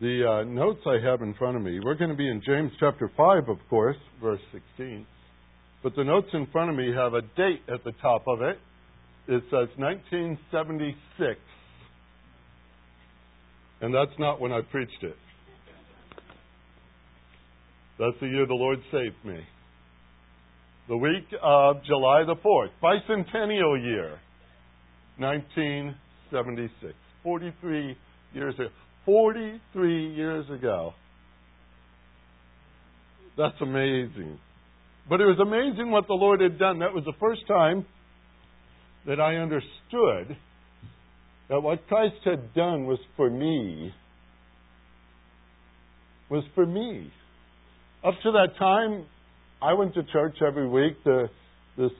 the notes I have in front of me. We're going to be in James chapter 5, of course, verse 16. But the notes in front of me have a date at the top of it. It says 1976. And that's not when I preached it. That's the year the Lord saved me. The week of July the 4th, bicentennial year, 1976. 43 years ago. 43 years ago. That's amazing. But it was amazing what the Lord had done. That was the first time that I understood that what Christ had done was for me. Was for me. Up to that time, I went to church every week, the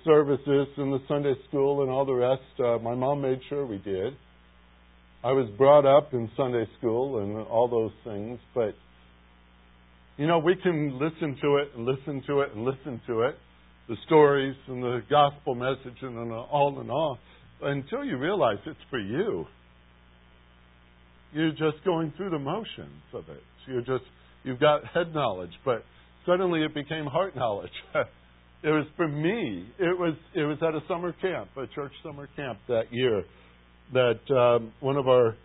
services and the Sunday school and all the rest. My mom made sure we did. I was brought up in Sunday school and all those things, but you know, we can listen to it and listen to it and listen to it, the stories and the gospel message and all, until you realize it's for you. You're just going through the motions of it. You've got head knowledge, but suddenly it became heart knowledge. It was for me. It was at a summer camp, a church summer camp that year, that one of our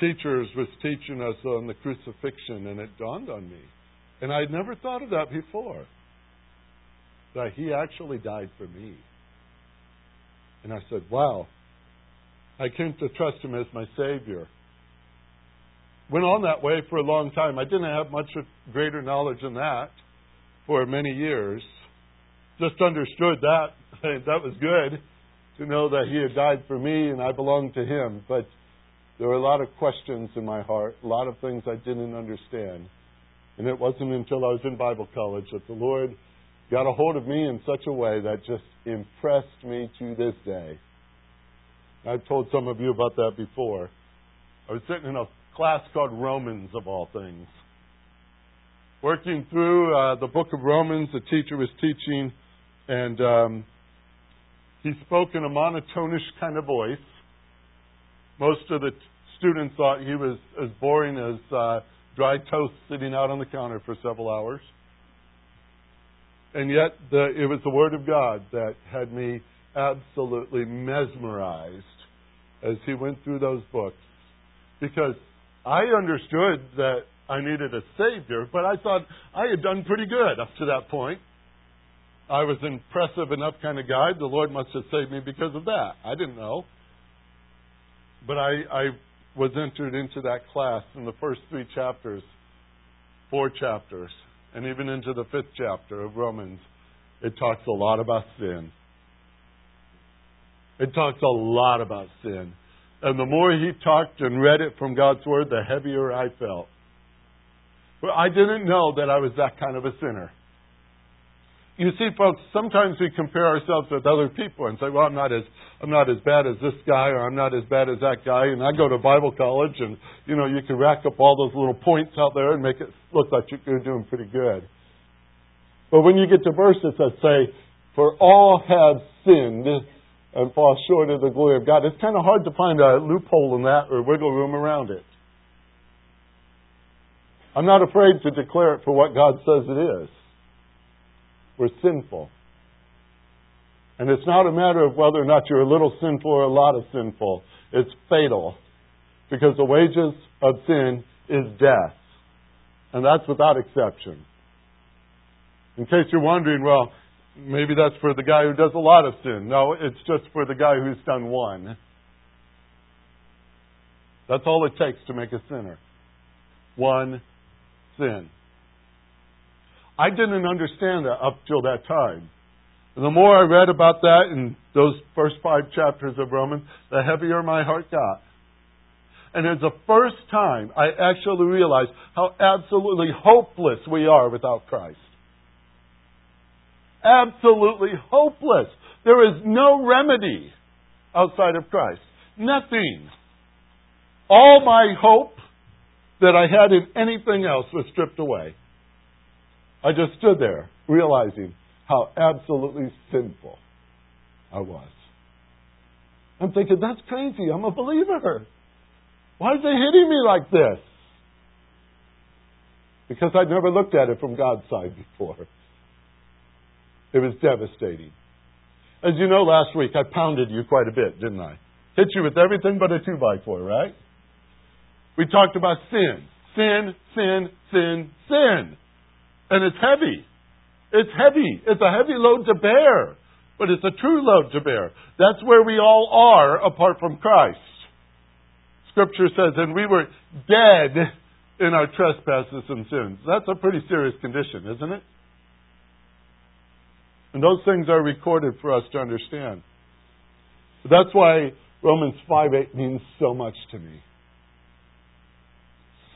teachers was teaching us on the crucifixion, and it dawned on me. And I had never thought of that before, that he actually died for me. And I said, wow, I came to trust him as my Savior. Went on that way for a long time. I didn't have much greater knowledge than that for many years. Just understood that. That was good to know that he had died for me and I belonged to him. But there were a lot of questions in my heart, a lot of things I didn't understand. And it wasn't until I was in Bible college that the Lord got a hold of me in such a way that just impressed me to this day. I've told some of you about that before. I was sitting in a class called Romans, of all things. Working through the book of Romans, the teacher was teaching, and he spoke in a monotonish kind of voice. Most of the students thought he was as boring as dry toast sitting out on the counter for several hours. And yet, it was the Word of God that had me absolutely mesmerized as he went through those books. Because I understood that I needed a Savior, but I thought I had done pretty good up to that point. I was an impressive enough kind of guy. The Lord must have saved me because of that. I didn't know. But I was entered into that class in the first four chapters, and even into the fifth chapter of Romans. It talks a lot about sin. And the more he talked and read it from God's Word, the heavier I felt. Well, I didn't know that I was that kind of a sinner. You see, folks, sometimes we compare ourselves with other people and say, well, I'm not as bad as this guy, or I'm not as bad as that guy, and I go to Bible college, and, you know, you can rack up all those little points out there and make it look like you're doing pretty good. But when you get to verses that say, for all have sinned and fall short of the glory of God, it's kind of hard to find a loophole in that or wiggle room around it. I'm not afraid to declare it for what God says it is. We're sinful. And it's not a matter of whether or not you're a little sinful or a lot of sinful. It's fatal. Because the wages of sin is death. And that's without exception. In case you're wondering, well, maybe that's for the guy who does a lot of sin. No, it's just for the guy who's done one. That's all it takes to make a sinner. One sin. I didn't understand that up till that time. And the more I read about that in those first 5 chapters of Romans, the heavier my heart got. And it's the first time I actually realized how absolutely hopeless we are without Christ. Absolutely hopeless. There is no remedy outside of Christ. Nothing. All my hope that I had in anything else was stripped away. I just stood there realizing how absolutely sinful I was. I'm thinking, that's crazy. I'm a believer. Why is they hitting me like this? because I'd never looked at it from God's side before. It was devastating. As you know, last week I pounded you quite a bit, didn't I? Hit you with everything but a 2x4, right? We talked about sin. Sin, sin, sin, sin. And it's heavy. It's heavy. It's a heavy load to bear. But it's a true load to bear. That's where we all are apart from Christ. Scripture says, and we were dead in our trespasses and sins. That's a pretty serious condition, isn't it? And those things are recorded for us to understand. That's why Romans 5:8 means so much to me.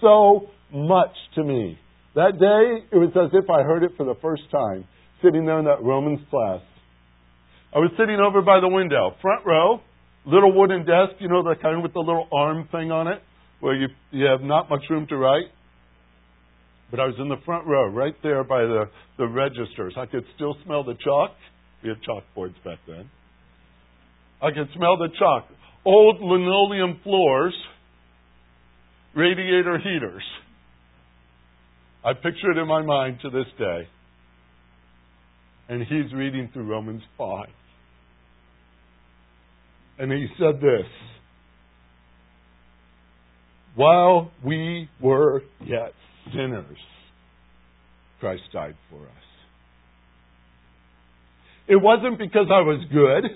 So much to me. That day, it was as if I heard it for the first time, sitting there in that Romans class. I was sitting over by the window, front row, little wooden desk, you know, the kind with the little arm thing on it, where you have not much room to write. But I was in the front row, right there by the registers. I could still smell the chalk. We had chalkboards back then. I could smell the chalk. Old linoleum floors, radiator heaters. I picture it in my mind to this day. And he's reading through Romans 5. And he said this, while we were yet sinners, Christ died for us. It wasn't because I was good.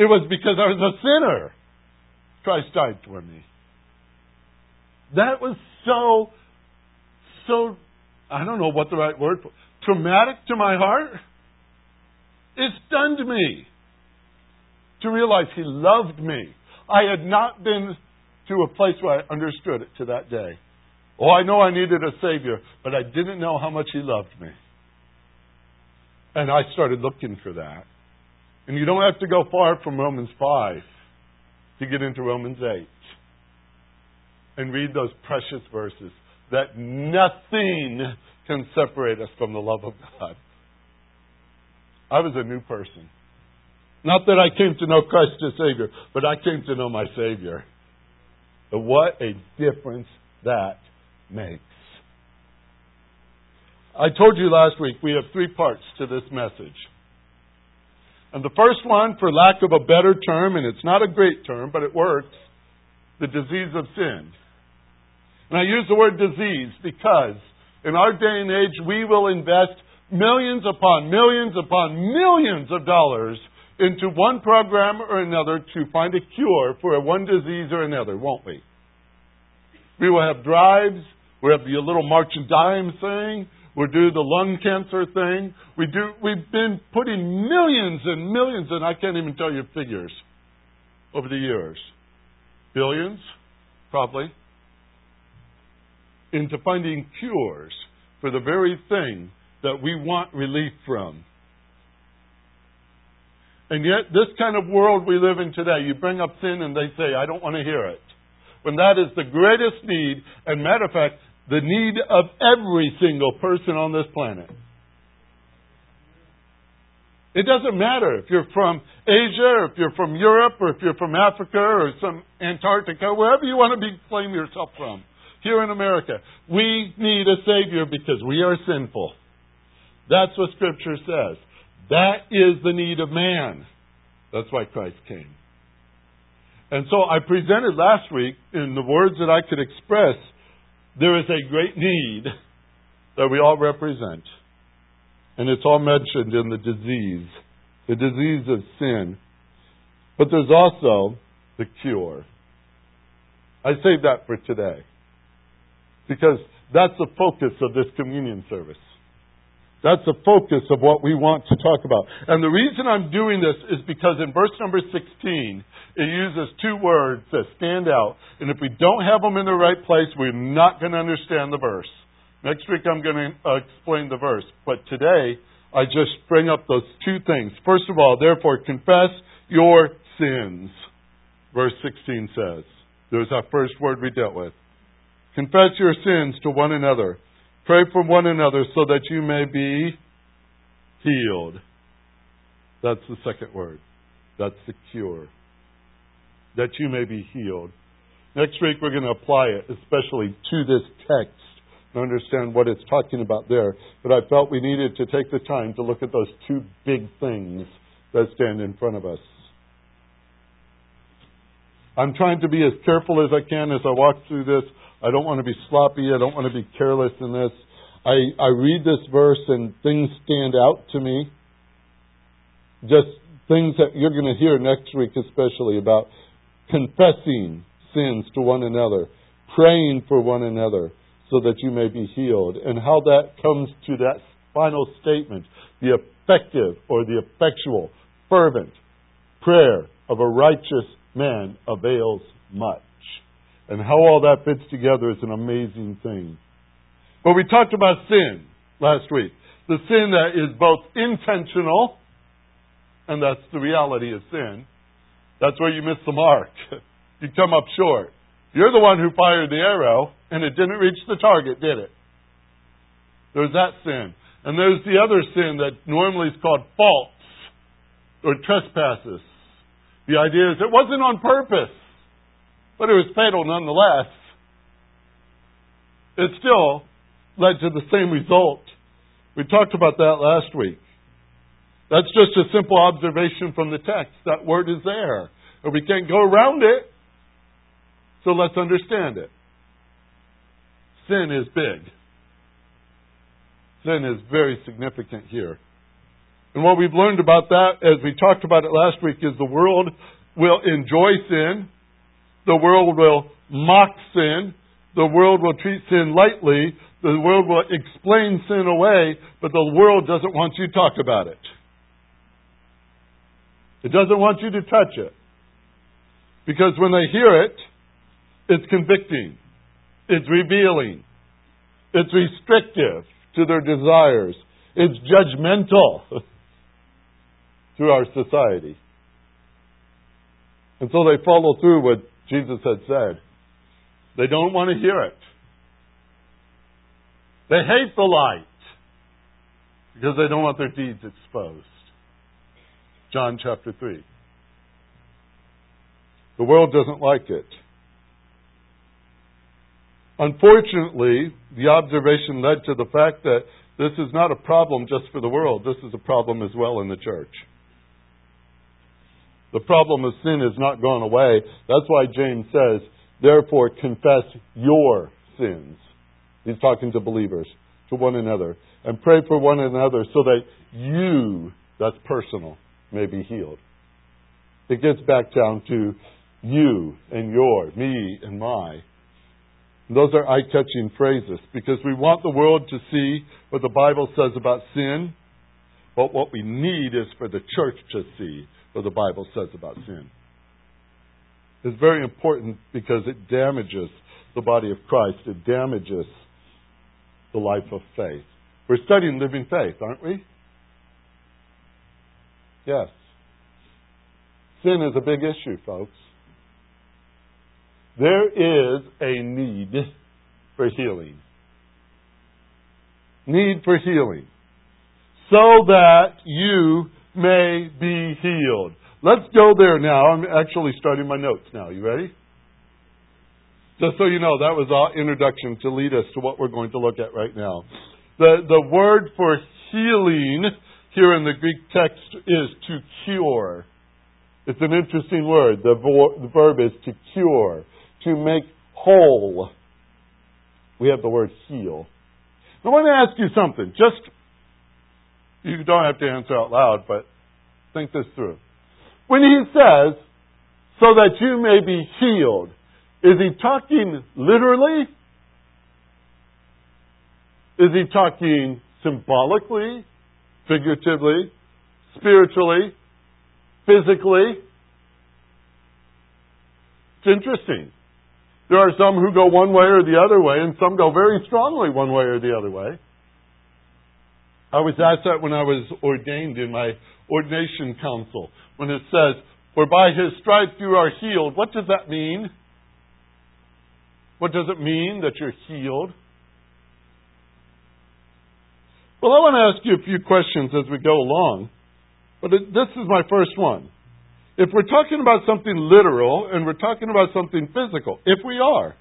It was because I was a sinner. Christ died for me. That was so, I don't know what the right word for, traumatic to my heart. It stunned me to realize He loved me. I had not been to a place where I understood it to that day. Oh, I know I needed a Savior, but I didn't know how much He loved me. And I started looking for that. And you don't have to go far from Romans 5 to get into Romans 8 and read those precious verses that nothing can separate us from the love of God. I was a new person. Not that I came to know Christ as Savior, but I came to know my Savior. But what a difference that makes. I told you last week we have three parts to this message. And the first one, for lack of a better term, and it's not a great term, but it works, the disease of sin. And I use the word disease because in our day and age we will invest millions upon millions upon millions of dollars into one program or another to find a cure for one disease or another, won't we? We will have drives, we'll have the little March and Dime thing, we'll do the lung cancer thing. We've been putting millions and millions, and I can't even tell you figures over the years. Billions, probably, into finding cures for the very thing that we want relief from. And yet, this kind of world we live in today, you bring up sin and they say, I don't want to hear it. When that is the greatest need, and matter of fact, the need of every single person on this planet. It doesn't matter if you're from Asia, or if you're from Europe, or if you're from Africa, or some Antarctica, wherever you want to be, claim yourself from. Here in America, we need a Savior because we are sinful. That's what Scripture says. That is the need of man. That's why Christ came. And so I presented last week, in the words that I could express, there is a great need that we all represent. And it's all mentioned in the disease of sin. But there's also the cure. I saved that for today, because that's the focus of this communion service. That's the focus of what we want to talk about. And the reason I'm doing this is because in verse number 16, it uses two words that stand out. And if we don't have them in the right place, we're not going to understand the verse. Next week I'm going to explain the verse. But today, I just bring up those two things. First of all, therefore, confess your sins. Verse 16 says. There's our first word we dealt with. Confess your sins to one another. Pray for one another so that you may be healed. That's the second word. That's the cure. That you may be healed. Next week we're going to apply it, especially to this text. to understand what it's talking about there. But I felt we needed to take the time to look at those two big things that stand in front of us. I'm trying to be as careful as I can as I walk through this. I don't want to be sloppy. I don't want to be careless in this. I read this verse and things stand out to me. Just things that you're going to hear next week especially about confessing sins to one another, praying for one another so that you may be healed, and how that comes to that final statement, the effective or the effectual, fervent prayer of a righteous man avails much. And how all that fits together is an amazing thing. But we talked about sin last week. The sin that is both intentional, and that's the reality of sin. That's where you miss the mark. You come up short. You're the one who fired the arrow, and it didn't reach the target, did it? There's that sin. And there's the other sin that normally is called faults or trespasses. The idea is it wasn't on purpose, but it was fatal nonetheless. It still led to the same result. We talked about that last week. That's just a simple observation from the text. That word is there. And we can't go around it. So let's understand it. Sin is big. Sin is very significant here. And what we've learned about that, as we talked about it last week, is the world will enjoy sin. The world will mock sin. The world will treat sin lightly. The world will explain sin away. But the world doesn't want you to talk about it. It doesn't want you to touch it. Because when they hear it, it's convicting. It's revealing. It's restrictive to their desires. It's judgmental to our society. And so they follow through what Jesus had said. They don't want to hear it. They hate the light because they don't want their deeds exposed. John chapter 3. The world doesn't like it. Unfortunately, the observation led to the fact that this is not a problem just for the world. This is a problem as well in the church. The problem of sin has not gone away. That's why James says, therefore confess your sins. He's talking to believers, to one another. And pray for one another so that you, that's personal, may be healed. It gets back down to you and your, me and my. Those are eye-catching phrases because we want the world to see what the Bible says about sin, but what we need is for the church to see what the Bible says about sin. It's very important because it damages the body of Christ. It damages the life of faith. We're studying living faith, aren't we? Yes. Sin is a big issue, folks. There is a need for healing. Need for healing. So that you may be healed. Let's go there now. I'm actually starting my notes now. You ready? Just so you know, that was our introduction to lead us to what we're going to look at right now. The word for healing here in the Greek text is to cure. It's an interesting word. The verb is to cure. To make whole. We have the word heal. I want to ask you something. Just, you don't have to answer out loud, but think this through. When he says, so that you may be healed, is he talking literally? Is he talking symbolically, figuratively, spiritually, physically? It's interesting. There are some who go one way or the other way, and some go very strongly one way or the other way. I was asked that when I was ordained in my ordination council, when it says, for by his stripes you are healed. What does that mean? What does it mean that you're healed? Well, I want to ask you a few questions as we go along, but this is my first one. If we're talking about something literal and we're talking about something physical, if we are,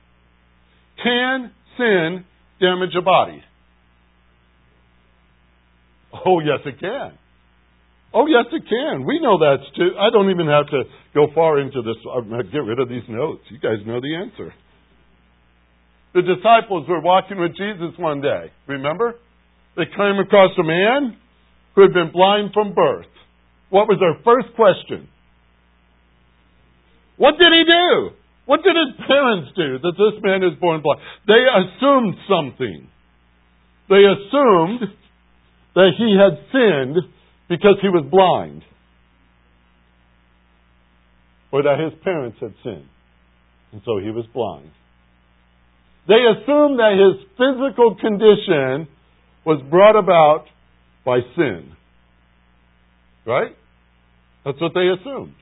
can sin damage a body? Oh, yes, it can. Oh, yes, it can. We know that, too. I don't even have to go far into this. I'm going to get rid of these notes. You guys know the answer. The disciples were walking with Jesus one day. Remember? They came across a man who had been blind from birth. What was their first question? What did he do? What did his parents do that this man is born blind? They assumed something. They assumed that he had sinned because he was blind. Or that his parents had sinned. And so he was blind. They assumed that his physical condition was brought about by sin. Right? That's what they assumed.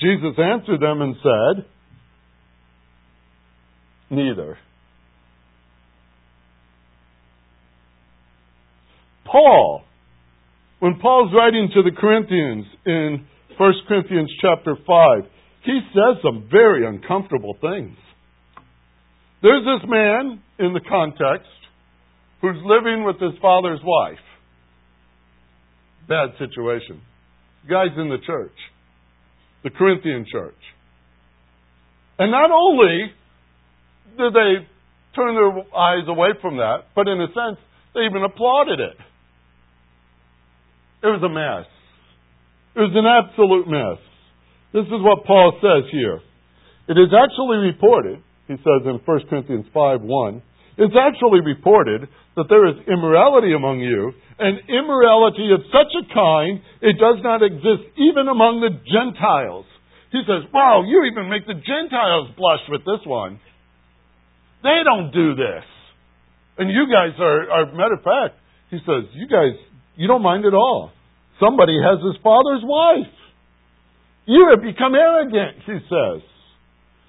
Jesus answered them and said, neither. Paul, when Paul's writing to the Corinthians in 1 Corinthians chapter 5, he says some very uncomfortable things. There's this man, in the context, who's living with his father's wife. Bad situation. The guy's in the church. The Corinthian church. And not only did they turn their eyes away from that, but in a sense, they even applauded it. It was a mess. It was an absolute mess. This is what Paul says here. It is actually reported, he says in 1 Corinthians 5:1, it's actually reported that there is immorality among you, and immorality of such a kind, it does not exist even among the Gentiles. He says, wow, you even make the Gentiles blush with this one. They don't do this. And you guys are matter of fact, he says, you guys, you don't mind at all. Somebody has his father's wife. You have become arrogant, he says.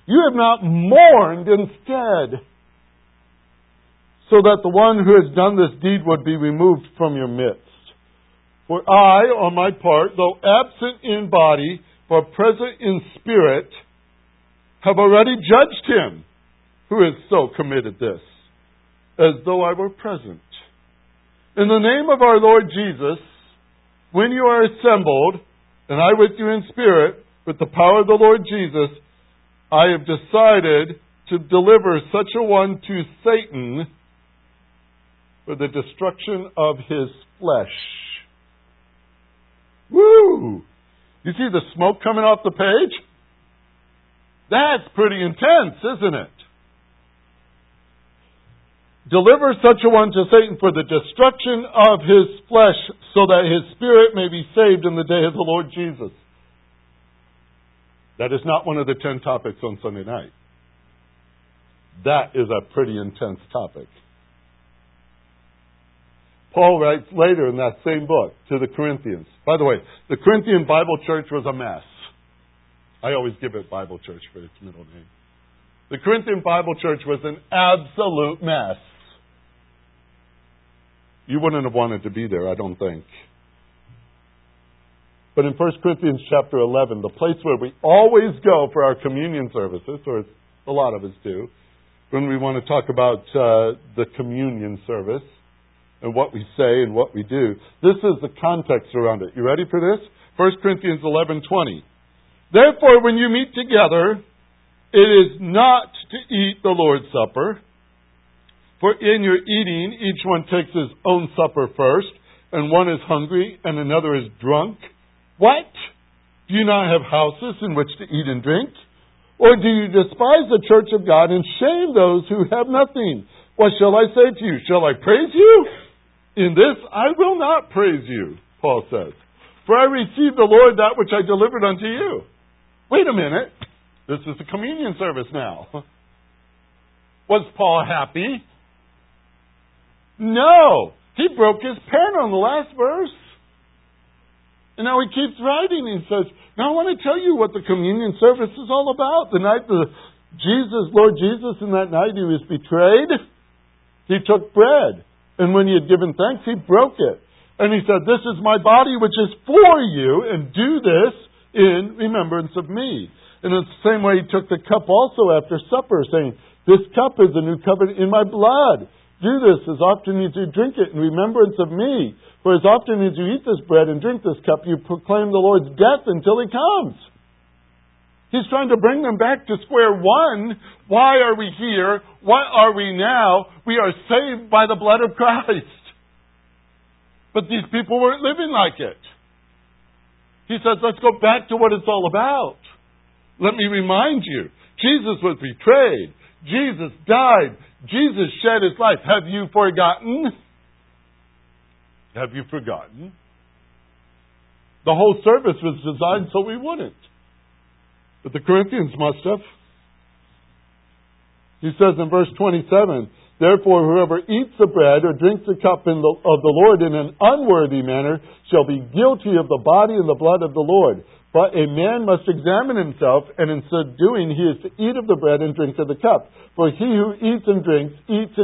You have not mourned instead, so that the one who has done this deed would be removed from your midst. For I, on my part, though absent in body, but present in spirit, have already judged him who has so committed this, as though I were present. In the name of our Lord Jesus, when you are assembled, and I with you in spirit, with the power of the Lord Jesus, I have decided to deliver such a one to Satan for the destruction of his flesh. Woo! You see the smoke coming off the page? That's pretty intense, isn't it? Deliver such a one to Satan for the destruction of his flesh, so that his spirit may be saved in the day of the Lord Jesus. That is not one of the 10 topics on Sunday night. That is a pretty intense topic. Paul writes later in that same book to the Corinthians. By the way, the Corinthian Bible Church was a mess. I always give it Bible Church for its middle name. The Corinthian Bible Church was an absolute mess. You wouldn't have wanted to be there, I don't think. But in 1 Corinthians chapter 11, the place where we always go for our communion services, or a lot of us do, when we want to talk about the communion service and what we say and what we do, this is the context around it. You ready for this? 1 Corinthians 11:20. Therefore, when you meet together, it is not to eat the Lord's Supper, for in your eating each one takes his own supper first, and one is hungry and another is drunk. What? Do you not have houses in which to eat and drink? Or do you despise the church of God and shame those who have nothing? What shall I say to you? Shall I praise you? In this I will not praise you, Paul says. For I received the Lord that which I delivered unto you. Wait a minute. This is the communion service now. Was Paul happy? No. He broke his pen on the last verse. And now he keeps writing and says, now I want to tell you what the communion service is all about. The night that Lord Jesus, in that night he was betrayed, he took bread. And when he had given thanks, he broke it. And he said, this is my body which is for you, and do this in remembrance of me. And in the same way he took the cup also after supper, saying, This cup is the new covenant in my blood. Do this as often as you drink it in remembrance of me. For as often as you eat this bread and drink this cup, you proclaim the Lord's death until He comes. He's trying to bring them back to square one. Why are we here? What are we now? We are saved by the blood of Christ. But these people weren't living like it. He says, let's go back to what it's all about. Let me remind you, Jesus was betrayed. Jesus died. Jesus shed His life. Have you forgotten? Have you forgotten? The whole service was designed so we wouldn't. But the Corinthians must have. He says in verse 27, therefore, whoever eats the bread or drinks the cup of the Lord in an unworthy manner shall be guilty of the body and the blood of the Lord. But a man must examine himself, and in so doing he is to eat of the bread and drink of the cup. For he who eats and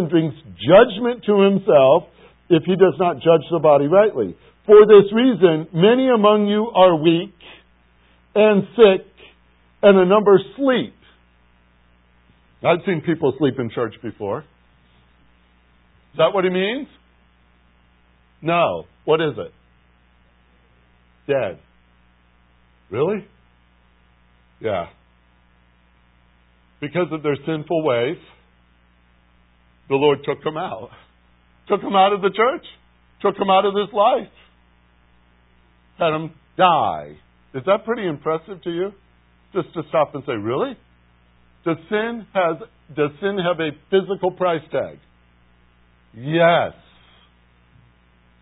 drinks judgment to himself, if he does not judge the body rightly. For this reason, many among you are weak and sick, and a number sleep. I've seen people sleep in church before. Is that what he means? No. What is it? Dead. Really? Yeah. Because of their sinful ways, the Lord took them out. Took them out of the church. Took them out of this life. Had them die. Is that pretty impressive to you? Just to stop and say, really? Does sin have a physical price tag? Yes.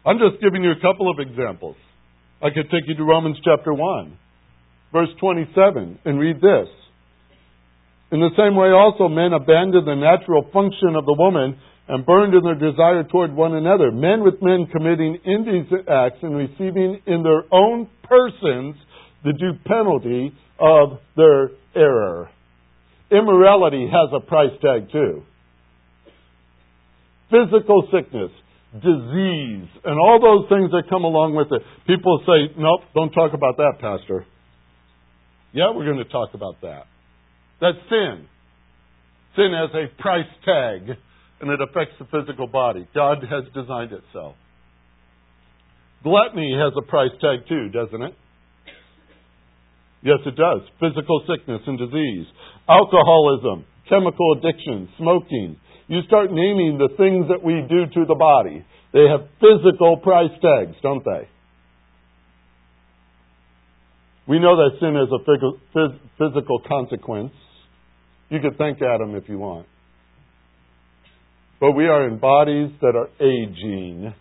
I'm just giving you a couple of examples. I could take you to Romans chapter 1. Verse 27, and read this. In the same way also men abandoned the natural function of the woman and burned in their desire toward one another, men with men committing indecent acts and receiving in their own persons the due penalty of their error. Immorality has a price tag too. Physical sickness, disease, and all those things that come along with it. People say, nope, don't talk about that, Pastor. Yeah, we're going to talk about that. That's sin. Sin has a price tag, and it affects the physical body. God has designed it so. Gluttony has a price tag too, doesn't it? Yes, it does. Physical sickness and disease. Alcoholism, chemical addiction, smoking. You start naming the things that we do to the body. They have physical price tags, don't they? We know that sin has a physical consequence. You could thank Adam if you want. But we are in bodies that are aging.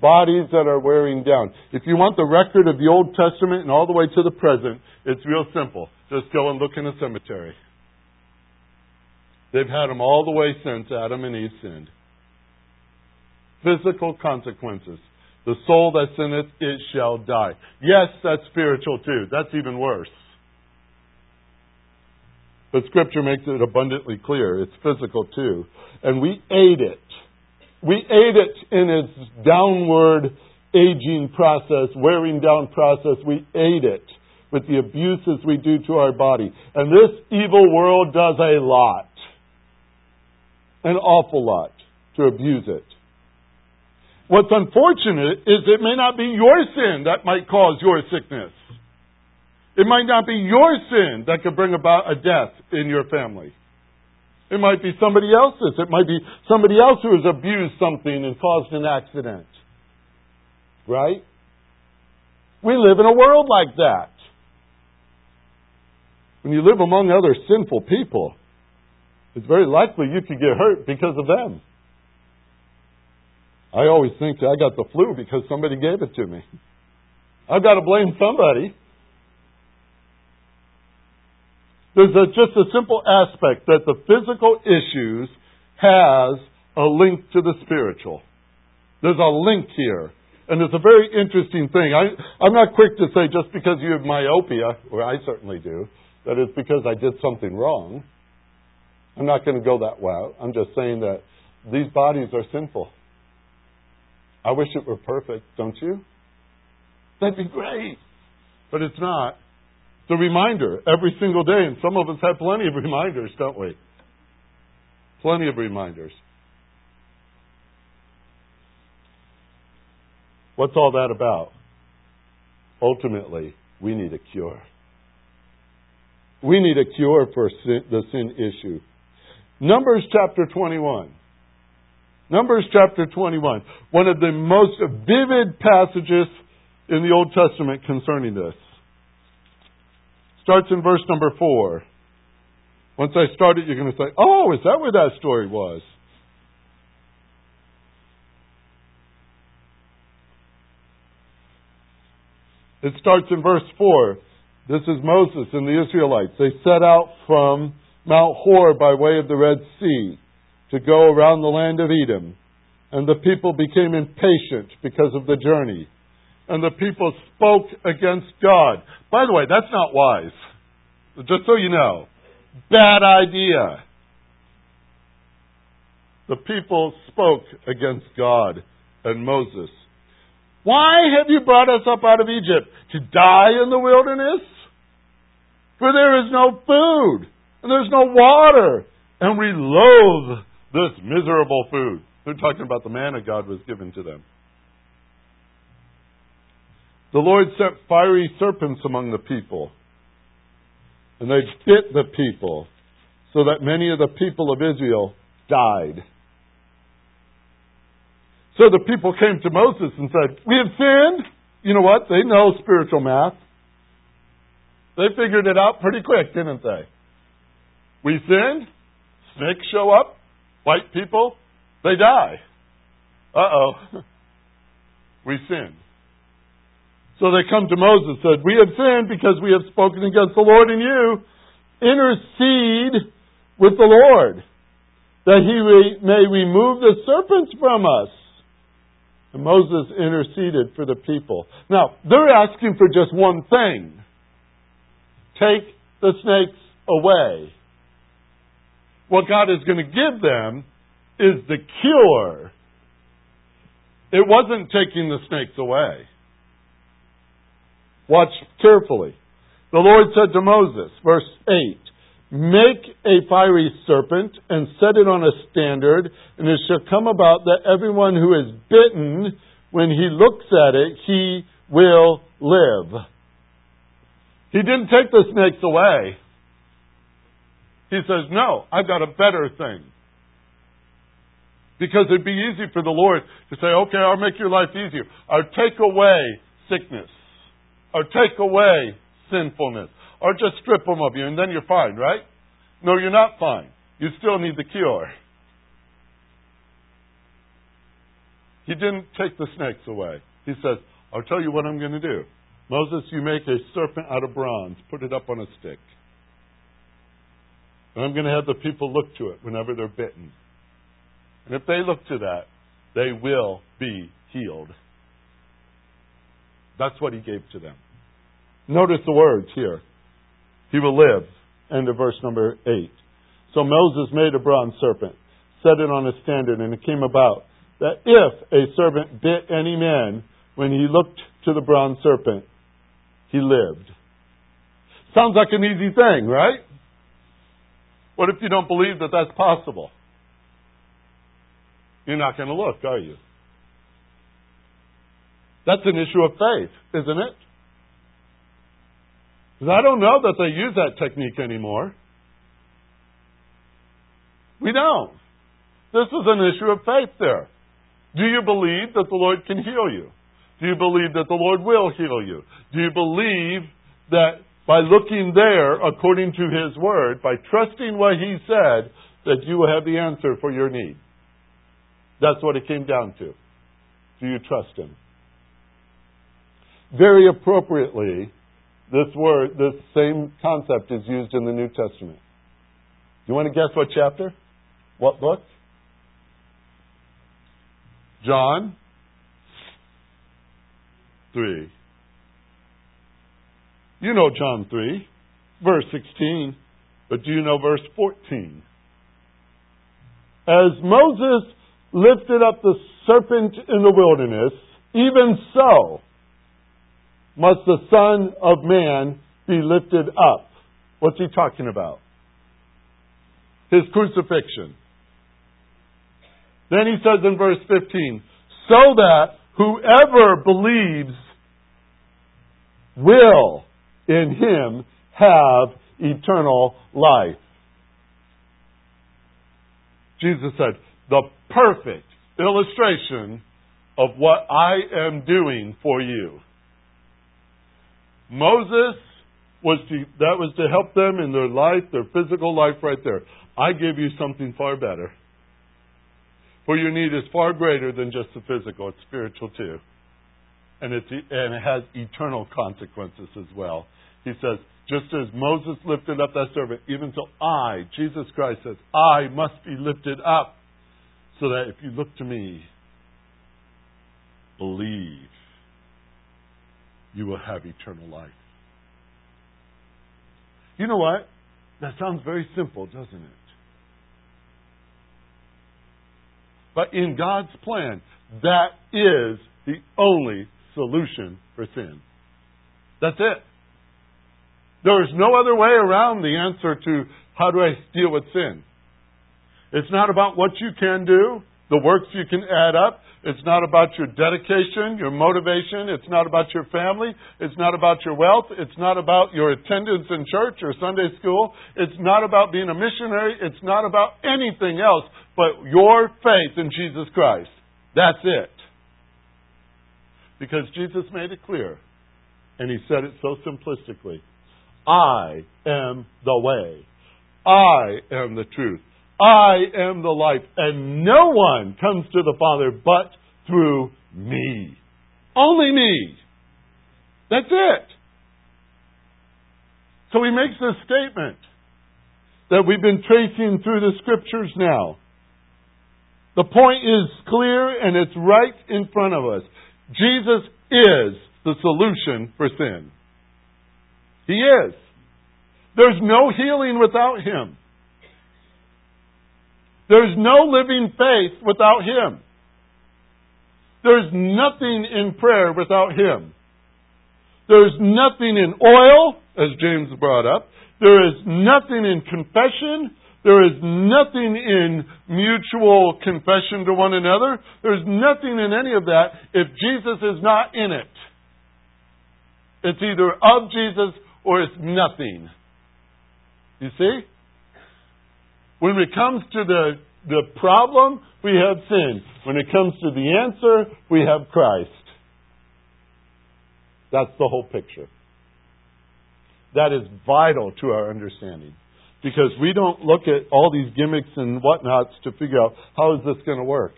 Bodies that are wearing down. If you want the record of the Old Testament and all the way to the present, it's real simple. Just go and look in a cemetery. They've had them all the way since Adam and Eve sinned. Physical consequences. The soul that sinneth, it shall die. Yes, that's spiritual too. That's even worse. But Scripture makes it abundantly clear. It's physical too. And we ate it. We ate it in its downward aging process, wearing down process. We ate it with the abuses we do to our body. And this evil world does a lot. An awful lot to abuse it. What's unfortunate is it may not be your sin that might cause your sickness. It might not be your sin that could bring about a death in your family. It might be somebody else's. It might be somebody else who has abused something and caused an accident. Right? We live in a world like that. When you live among other sinful people, it's very likely you could get hurt because of them. I always think that I got the flu because somebody gave it to me. I've got to blame somebody. There's just a simple aspect that the physical issues has a link to the spiritual. There's a link here. And it's a very interesting thing. I'm not quick to say just because you have myopia, or I certainly do, that it's because I did something wrong. I'm not going to go that route. I'm just saying that these bodies are sinful. I wish it were perfect, don't you? That'd be great. But it's not. It's a reminder every single day, and some of us have plenty of reminders, don't we? Plenty of reminders. What's all that about? Ultimately, we need a cure. We need a cure for sin, the sin issue. Numbers chapter 21. Numbers chapter 21. One of the most vivid passages in the Old Testament concerning this. Starts in verse number 4. Once I start it, you're going to say, oh, is that where that story was? It starts in verse 4. This is Moses and the Israelites. They set out from Mount Hor by way of the Red Sea to go around the land of Edom. And the people became impatient because of the journey. And the people spoke against God. By the way, that's not wise. Just so you know. Bad idea. The people spoke against God and Moses. Why have you brought us up out of Egypt? To die in the wilderness? For there is no food, and there's no water, and we loathe this miserable food. They're talking about the manna God was given to them. The Lord sent fiery serpents among the people, and they bit the people, so that many of the people of Israel died. So the people came to Moses and said, we have sinned. You know what? They know spiritual math. They figured it out pretty quick, didn't they? We sinned. Snakes show up. White people. They die. Uh-oh. We sinned. So they come to Moses and said, we have sinned because we have spoken against the Lord and you. Intercede with the Lord that he may remove the serpents from us. And Moses interceded for the people. Now, they're asking for just one thing. Take the snakes away. What God is going to give them is the cure. It wasn't taking the snakes away. Watch carefully. The Lord said to Moses, verse 8, make a fiery serpent and set it on a standard, and it shall come about that everyone who is bitten, when he looks at it, he will live. He didn't take the snakes away. He says, no, I've got a better thing. Because it'd be easy for the Lord to say, okay, I'll make your life easier. I'll take away sickness. Or take away sinfulness. Or just strip them of you and then you're fine, right? No, you're not fine. You still need the cure. He didn't take the snakes away. He says, I'll tell you what I'm going to do. Moses, you make a serpent out of bronze. Put it up on a stick. And I'm going to have the people look to it whenever they're bitten. And if they look to that, they will be healed. That's what he gave to them. Notice the words here. He will live. End of verse number 8. So Moses made a bronze serpent, set it on a standard, and it came about that if a serpent bit any man, when he looked to the bronze serpent, he lived. Sounds like an easy thing, right? What if you don't believe that that's possible? You're not going to look, are you? That's an issue of faith, isn't it? Because I don't know that they use that technique anymore. We don't. This is an issue of faith there. Do you believe that the Lord can heal you? Do you believe that the Lord will heal you? Do you believe that by looking there according to His Word, by trusting what He said, that you will have the answer for your need? That's what it came down to. Do you trust Him? Very appropriately, this same concept is used in the New Testament. You want to guess what chapter? What book? John 3. You know John 3, verse 16, but do you know verse 14? As Moses lifted up the serpent in the wilderness, even so must the Son of Man be lifted up. What's he talking about? His crucifixion. Then he says in verse 15, so that whoever believes will in him have eternal life. Jesus said, the perfect illustration of what I am doing for you. Moses was to help them in their life, their physical life right there. I give you something far better. For your need is far greater than just the physical. It's spiritual too. And it has eternal consequences as well. He says, just as Moses lifted up that serpent, even so I, Jesus Christ says, I must be lifted up so that if you look to me, believe, you will have eternal life. You know what? That sounds very simple, doesn't it? But in God's plan, that is the only solution for sin. That's it. There is no other way around the answer to how do I deal with sin. It's not about what you can do, the works you can add up. It's not about your dedication, your motivation. It's not about your family. It's not about your wealth. It's not about your attendance in church or Sunday school. It's not about being a missionary. It's not about anything else but your faith in Jesus Christ. That's it. Because Jesus made it clear, and he said it so simplistically. I am the way. I am the truth. I am the life. And no one comes to the Father but through me. Only me. That's it. So he makes this statement that we've been tracing through the Scriptures now. The point is clear and it's right in front of us. Jesus is the solution for sin. He is. There's no healing without Him. There's no living faith without Him. There's nothing in prayer without Him. There's nothing in oil, as James brought up. There is nothing in confession. There is nothing in mutual confession to one another. There's nothing in any of that if Jesus is not in it. It's either of Jesus or it's nothing. You see? When it comes to the problem, we have sin. When it comes to the answer, we have Christ. That's the whole picture. That is vital to our understanding. Because we don't look at all these gimmicks and whatnots to figure out how is this going to work?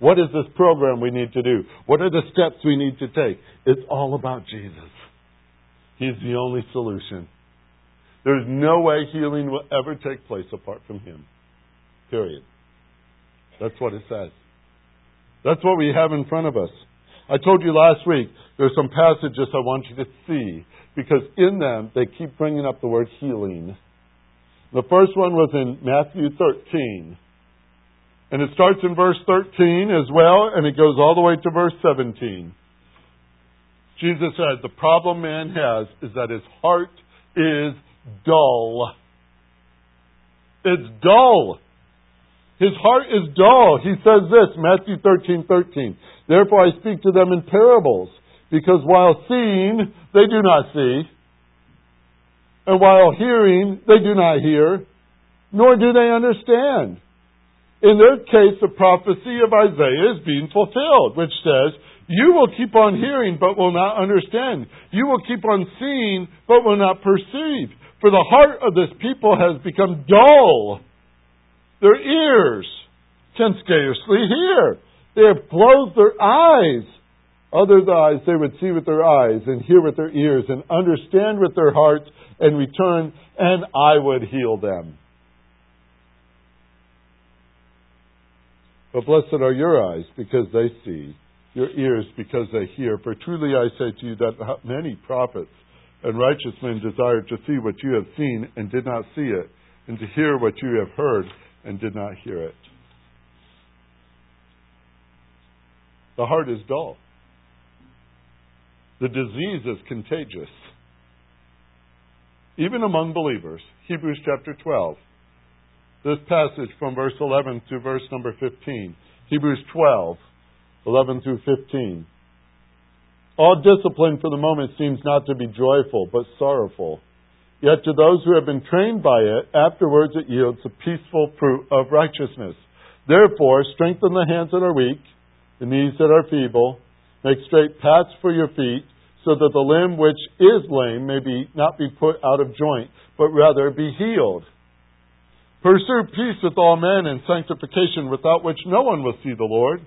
What is this program we need to do? What are the steps we need to take? It's all about Jesus. He's the only solution. There's no way healing will ever take place apart from Him. Period. That's what it says. That's what we have in front of us. I told you last week, there's some passages I want you to see, because in them, they keep bringing up the word healing. The first one was in Matthew 13. And it starts in verse 13 as well, and it goes all the way to verse 17. Jesus said, the problem man has is that his heart is dull. It's dull. His heart is dull. He says this, Matthew 13:13. Therefore I speak to them in parables, because while seeing, they do not see, and while hearing, they do not hear, nor do they understand. In their case, the prophecy of Isaiah is being fulfilled, which says, you will keep on hearing, but will not understand. You will keep on seeing, but will not perceive. For the heart of this people has become dull. Their ears can scarcely hear. They have closed their eyes. Otherwise, they would see with their eyes, and hear with their ears, and understand with their hearts, and return, and I would heal them. But blessed are your eyes, because they see. Your ears because they hear. For truly I say to you that many prophets and righteous men desired to see what you have seen and did not see it, and to hear what you have heard and did not hear it. The heart is dull. The disease is contagious. Even among believers, Hebrews chapter 12. this passage from verse 11 to verse number 15. Hebrews 12, 11 through 15. All discipline for the moment seems not to be joyful, but sorrowful. Yet to those who have been trained by it, afterwards it yields a peaceful fruit of righteousness. Therefore, strengthen the hands that are weak, the knees that are feeble. Make straight paths for your feet, so that the limb which is lame may not be put out of joint, but rather be healed. Pursue peace with all men and sanctification, without which no one will see the Lord.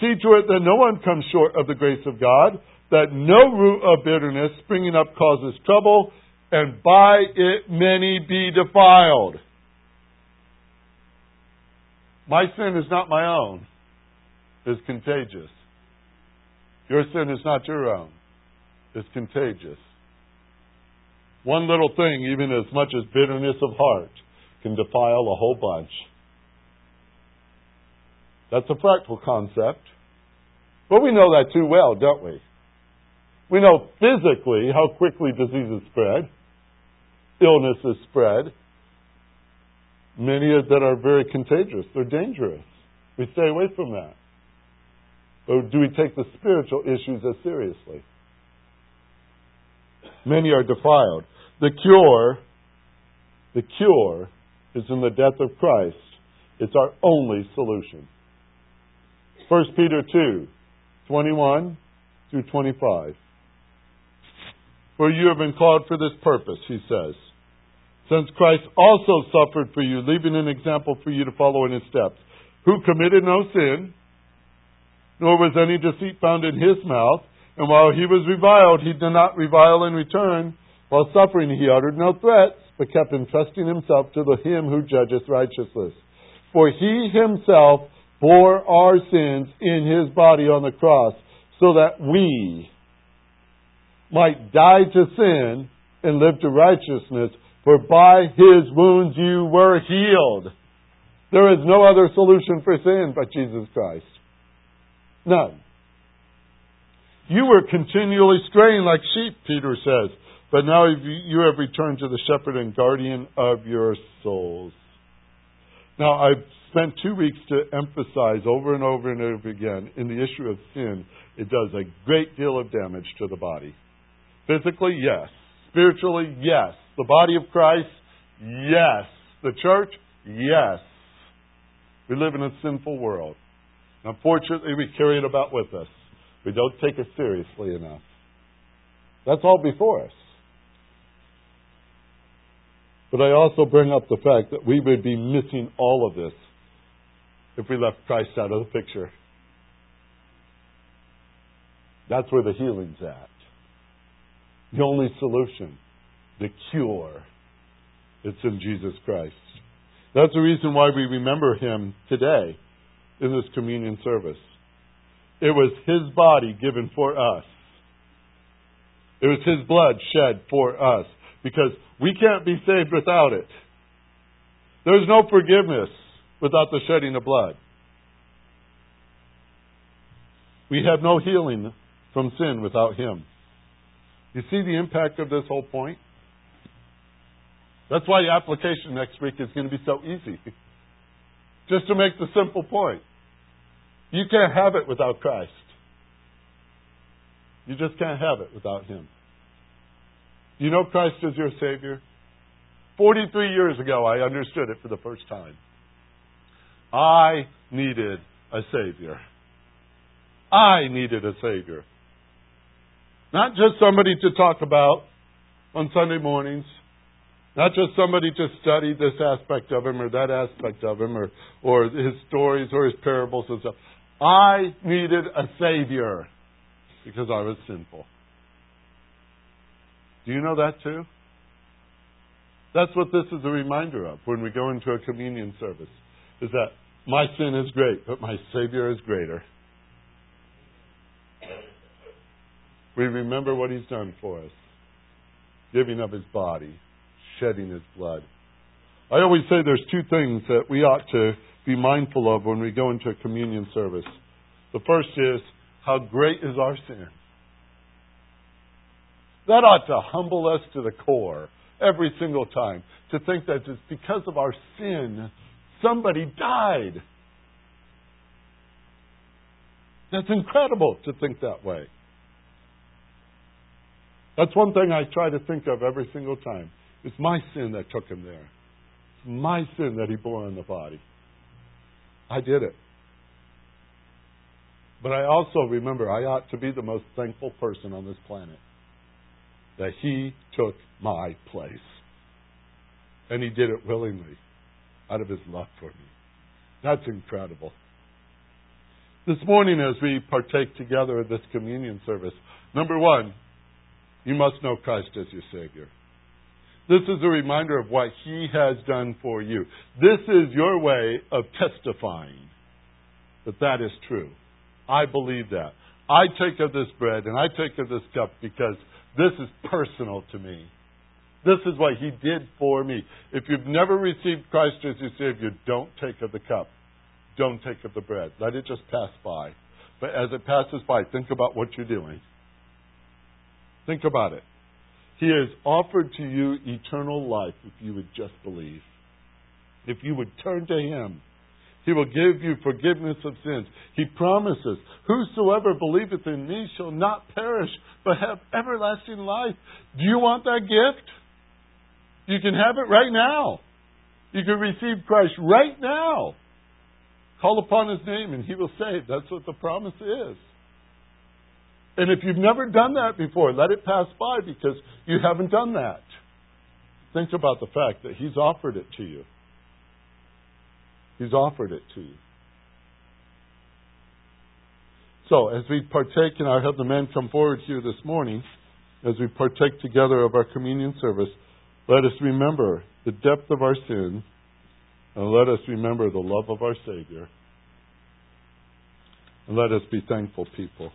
See to it that no one comes short of the grace of God, that no root of bitterness springing up causes trouble, and by it many be defiled. My sin is not my own. It's contagious. Your sin is not your own. It's contagious. One little thing, even as much as bitterness of heart, can defile a whole bunch. That's a frightful concept. But we know that too well, don't we? We know physically how quickly diseases spread, illnesses spread. Many that are very contagious. They're dangerous. We stay away from that. But do we take the spiritual issues as seriously? Many are defiled. The cure is in the death of Christ. It's our only solution. 1 Peter 2, 21 through 25. For you have been called for this purpose, he says. Since Christ also suffered for you, leaving an example for you to follow in his steps, who committed no sin, nor was any deceit found in his mouth. And while he was reviled, he did not revile in return. While suffering, he uttered no threats, but kept entrusting himself to him who judges righteousness. For he himself bore our sins in his body on the cross, so that we might die to sin and live to righteousness. For by his wounds you were healed. There is no other solution for sin but Jesus Christ. None. You were continually straying like sheep, Peter says, but now you have returned to the shepherd and guardian of your souls. Now, I've spent 2 weeks to emphasize over and over and over again in the issue of sin, it does a great deal of damage to the body. Physically, yes. Spiritually, yes. The body of Christ, yes. The church, yes. We live in a sinful world. Unfortunately, we carry it about with us. We don't take it seriously enough. That's all before us. But I also bring up the fact that we would be missing all of this if we left Christ out of the picture. That's where the healing's at. The only solution, the cure, it's in Jesus Christ. That's the reason why we remember him today in this communion service. It was his body given for us. It was his blood shed for us, because we can't be saved without it. There's no forgiveness without the shedding of blood. We have no healing from sin without him. You see the impact of this whole point? That's why the application next week is going to be so easy. Just to make the simple point. You can't have it without Christ. You just can't have it without him. Do you know Christ is your Savior? 43 years ago, I understood it for the first time. I needed a Savior. I needed a Savior. Not just somebody to talk about on Sunday mornings. Not just somebody to study this aspect of him or that aspect of him or his stories or his parables and stuff. I needed a Savior because I was sinful. Do you know that too? That's what this is a reminder of when we go into a communion service, is that my sin is great, but my Savior is greater. We remember what he's done for us, giving up his body, shedding his blood. I always say there's two things that we ought to be mindful of when we go into a communion service. The first is, how great is our sin? That ought to humble us to the core every single time. To think that it's because of our sin, somebody died. That's incredible to think that way. That's one thing I try to think of every single time. It's my sin that took him there. It's my sin that he bore on the body. I did it. But I also remember I ought to be the most thankful person on this planet that he took my place. And he did it willingly out of his love for me. That's incredible. This morning as we partake together of this communion service, number one, you must know Christ as your Savior. This is a reminder of what He has done for you. This is your way of testifying that that is true. I believe that. I take of this bread and I take of this cup because this is personal to me. This is what He did for me. If you've never received Christ as your Savior, don't take of the cup. Don't take of the bread. Let it just pass by. But as it passes by, think about what you're doing. Think about it. He has offered to you eternal life if you would just believe. If you would turn to Him, He will give you forgiveness of sins. He promises, whosoever believeth in me shall not perish, but have everlasting life. Do you want that gift? You can have it right now. You can receive Christ right now. Call upon His name and He will save. That's what the promise is. And if you've never done that before, let it pass by because you haven't done that. Think about the fact that He's offered it to you. He's offered it to you. So, as we partake, and I'll have the men come forward here this morning, as we partake together of our communion service, let us remember the depth of our sin, and let us remember the love of our Savior. And let us be thankful people.